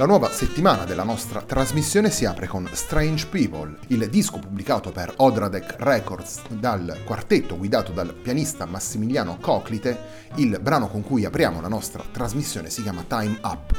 La nuova settimana della nostra trasmissione si apre con Strange People, il disco pubblicato per Odradek Records dal quartetto guidato dal pianista Massimiliano Coclite. Il brano con cui apriamo la nostra trasmissione si chiama Time Up.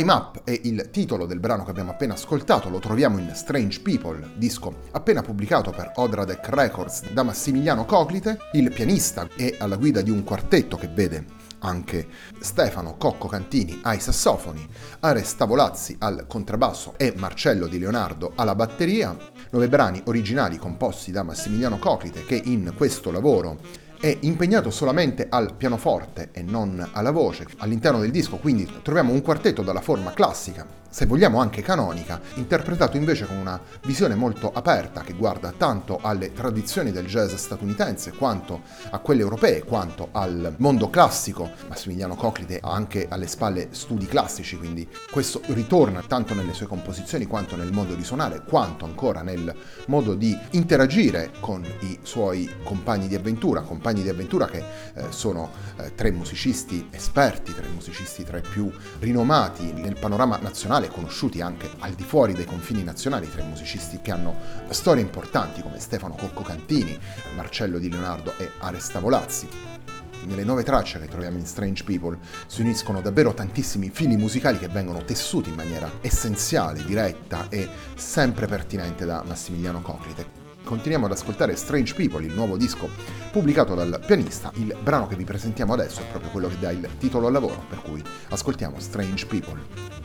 Time Up è il titolo del brano che abbiamo appena ascoltato, lo troviamo in Strange People, disco appena pubblicato per Odradek Records da Massimiliano Coclite, il pianista è alla guida di un quartetto che vede anche Stefano Cocco Cantini ai sassofoni, Ares Tavolazzi al contrabbasso e Marcello Di Leonardo alla batteria. 9 brani originali composti da Massimiliano Coclite, che in questo lavoro è impegnato solamente al pianoforte e non alla voce. All'interno del disco quindi troviamo un quartetto dalla forma classica, se vogliamo anche canonica, interpretato invece con una visione molto aperta che guarda tanto alle tradizioni del jazz statunitense quanto a quelle europee, quanto al mondo classico. Massimiliano Coclite ha anche alle spalle studi classici, quindi questo ritorna tanto nelle sue composizioni quanto nel modo di suonare, quanto ancora nel modo di interagire con i suoi compagni di avventura che sono 3 musicisti esperti, 3 musicisti tra i più rinomati nel panorama nazionale, conosciuti anche al di fuori dei confini nazionali, 3 musicisti che hanno storie importanti come Stefano Cocco Cantini, Marcello Di Leonardo e Ares Tavolazzi. Nelle 9 tracce che troviamo in Strange People si uniscono davvero tantissimi fili musicali che vengono tessuti in maniera essenziale, diretta e sempre pertinente da Massimiliano Coclite. Continuiamo ad ascoltare Strange People, il nuovo disco pubblicato dal pianista. Il brano che vi presentiamo adesso è proprio quello che dà il titolo al lavoro, per cui ascoltiamo Strange People.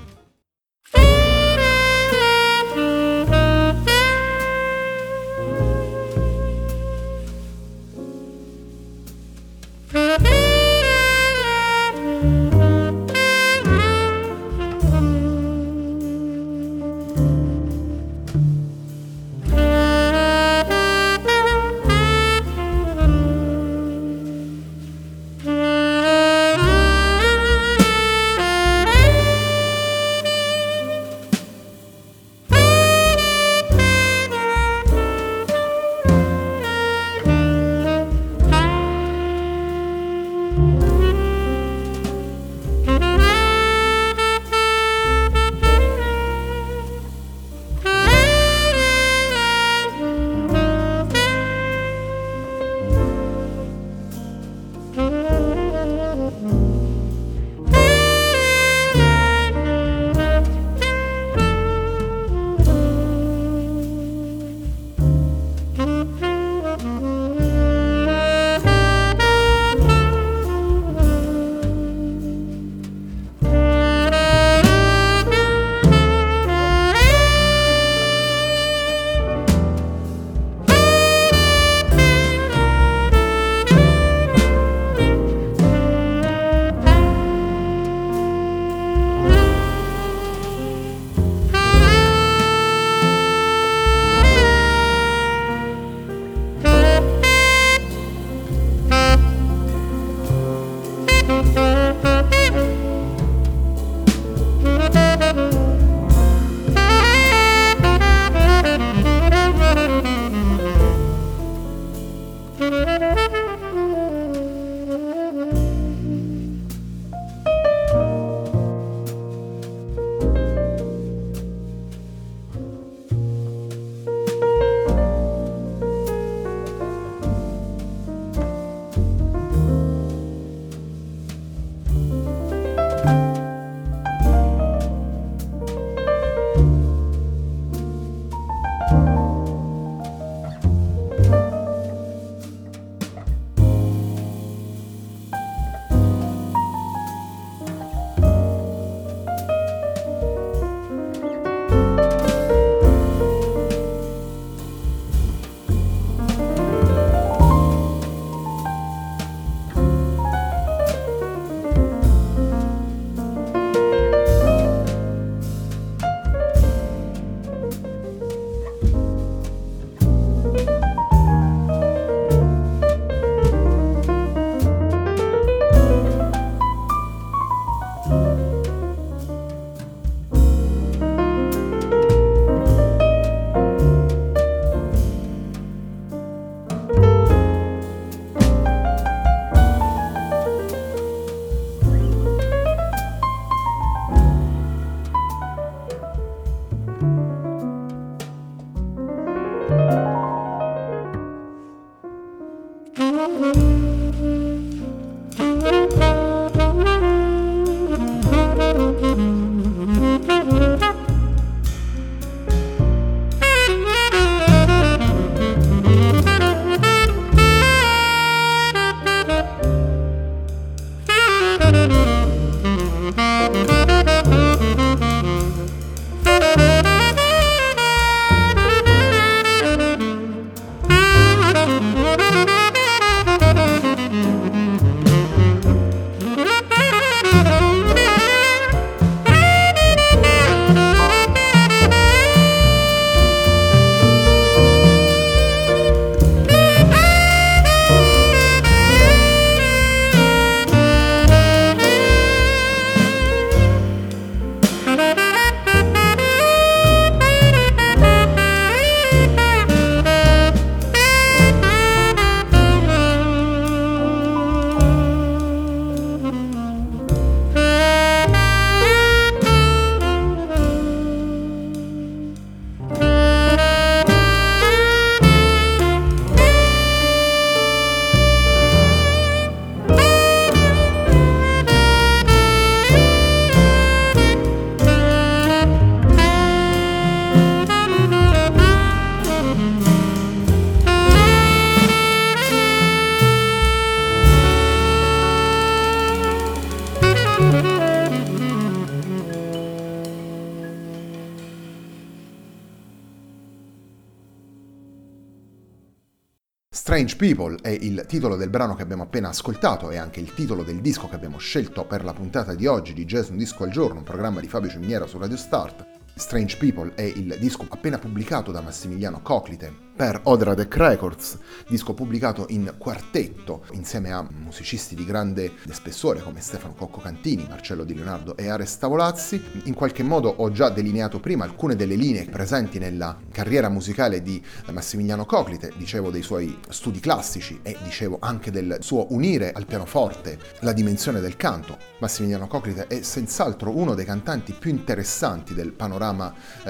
Strange People è il titolo del brano che abbiamo appena ascoltato e anche il titolo del disco che abbiamo scelto per la puntata di oggi di Jazz Un Disco al Giorno, un programma di Fabio Ciminiera su Radio Start. Strange People è il disco appena pubblicato da Massimiliano Coclite per Odradek Records, disco pubblicato in quartetto insieme a musicisti di grande spessore come Stefano Cocco Cantini, Marcello Di Leonardo e Ares Tavolazzi. In qualche modo ho già delineato prima alcune delle linee presenti nella carriera musicale di Massimiliano Coclite, dicevo dei suoi studi classici e dicevo anche del suo unire al pianoforte la dimensione del canto. Massimiliano Coclite è senz'altro uno dei cantanti più interessanti del panorama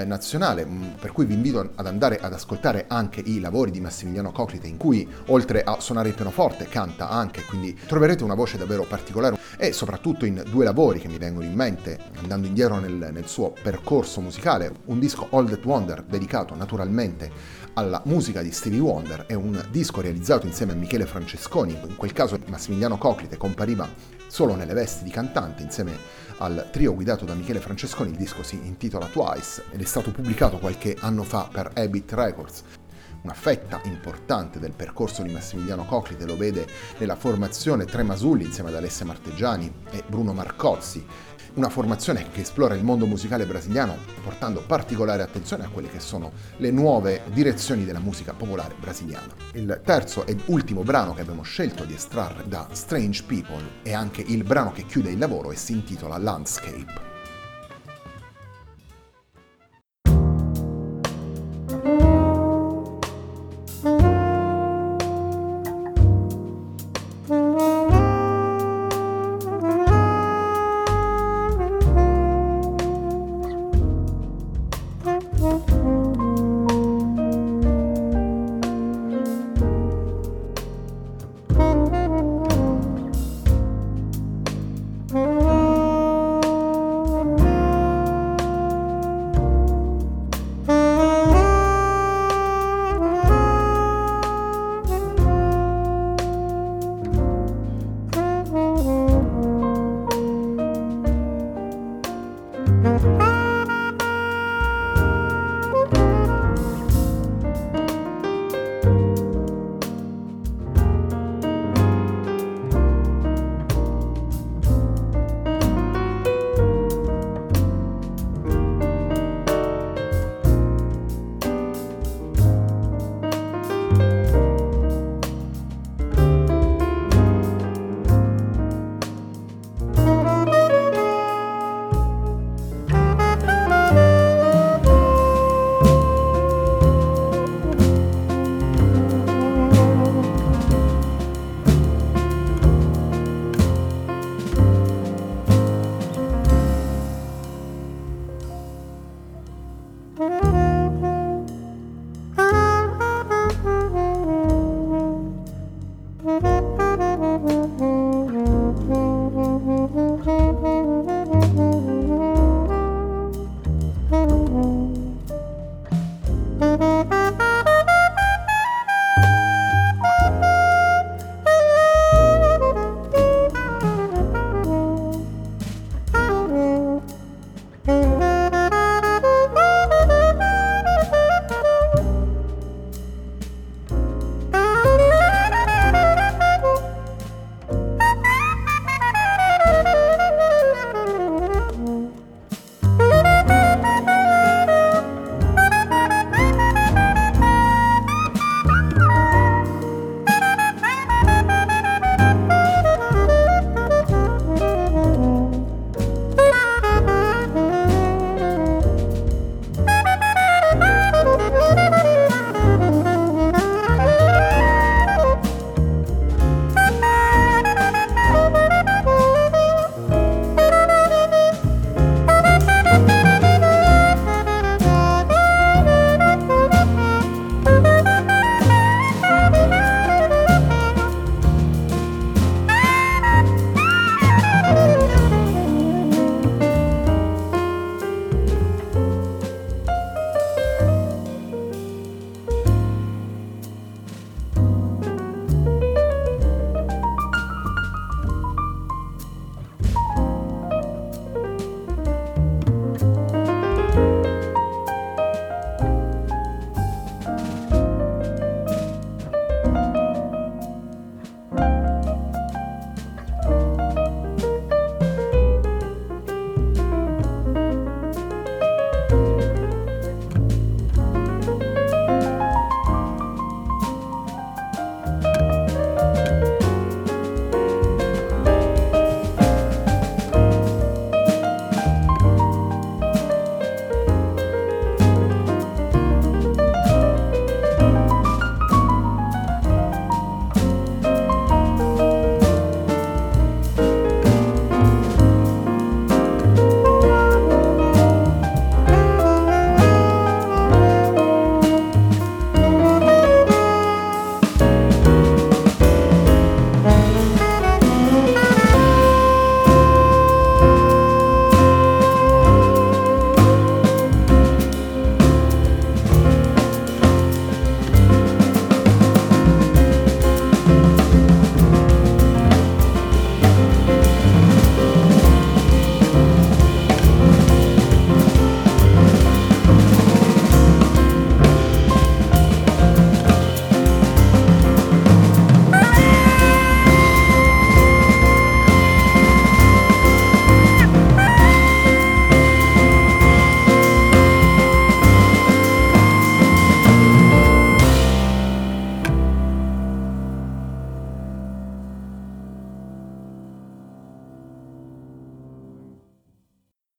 nazionale, per cui vi invito ad andare ad ascoltare anche i lavori di Massimiliano Coclite, in cui oltre a suonare il pianoforte canta anche, quindi troverete una voce davvero particolare, e soprattutto in due lavori che mi vengono in mente andando indietro nel suo percorso musicale: un disco All That Wonder dedicato naturalmente alla musica di Stevie Wonder e un disco realizzato insieme a Michele Francesconi. In quel caso Massimiliano Coclite compariva solo nelle vesti di cantante insieme al trio guidato da Michele Francesconi. Il disco si intitola Twice ed è stato pubblicato qualche anno fa per Abbey Records. Una fetta importante del percorso di Massimiliano Coclite lo vede nella formazione Tre Masulli insieme ad Alessia Martegiani e Bruno Marcozzi, una formazione che esplora il mondo musicale brasiliano portando particolare attenzione a quelle che sono le nuove direzioni della musica popolare brasiliana. Il terzo ed ultimo brano che abbiamo scelto di estrarre da Strange People è anche il brano che chiude il lavoro e si intitola Landscape.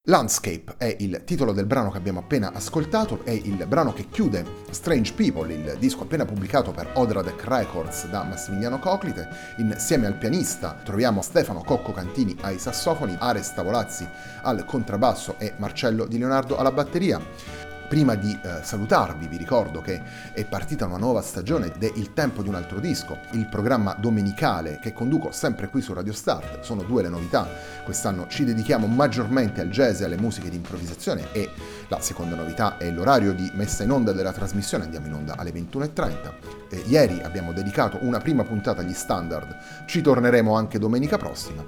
Landscape è il titolo del brano che abbiamo appena ascoltato, è il brano che chiude Strange People, il disco appena pubblicato per Odradek Records da Massimiliano Coclite. Insieme al pianista troviamo Stefano Cocco Cantini ai sassofoni, Ares Tavolazzi al contrabbasso e Marcello Di Leonardo alla batteria. Prima di salutarvi vi ricordo che è partita una nuova stagione ed è il tempo di un altro disco, il programma domenicale che conduco sempre qui su Radio Start. Sono due le novità, quest'anno ci dedichiamo maggiormente al jazz e alle musiche di improvvisazione e la seconda novità è l'orario di messa in onda della trasmissione, andiamo in onda alle 21:30. Ieri abbiamo dedicato una prima puntata agli standard, ci torneremo anche domenica prossima.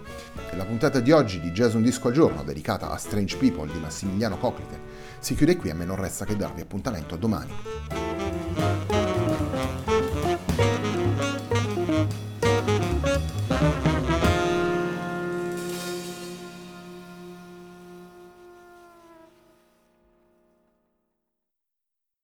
La puntata di oggi di Jazz Un Disco al Giorno, dedicata a Strange People di Massimiliano Coclite, si chiude qui e a me non resta che darvi appuntamento a domani.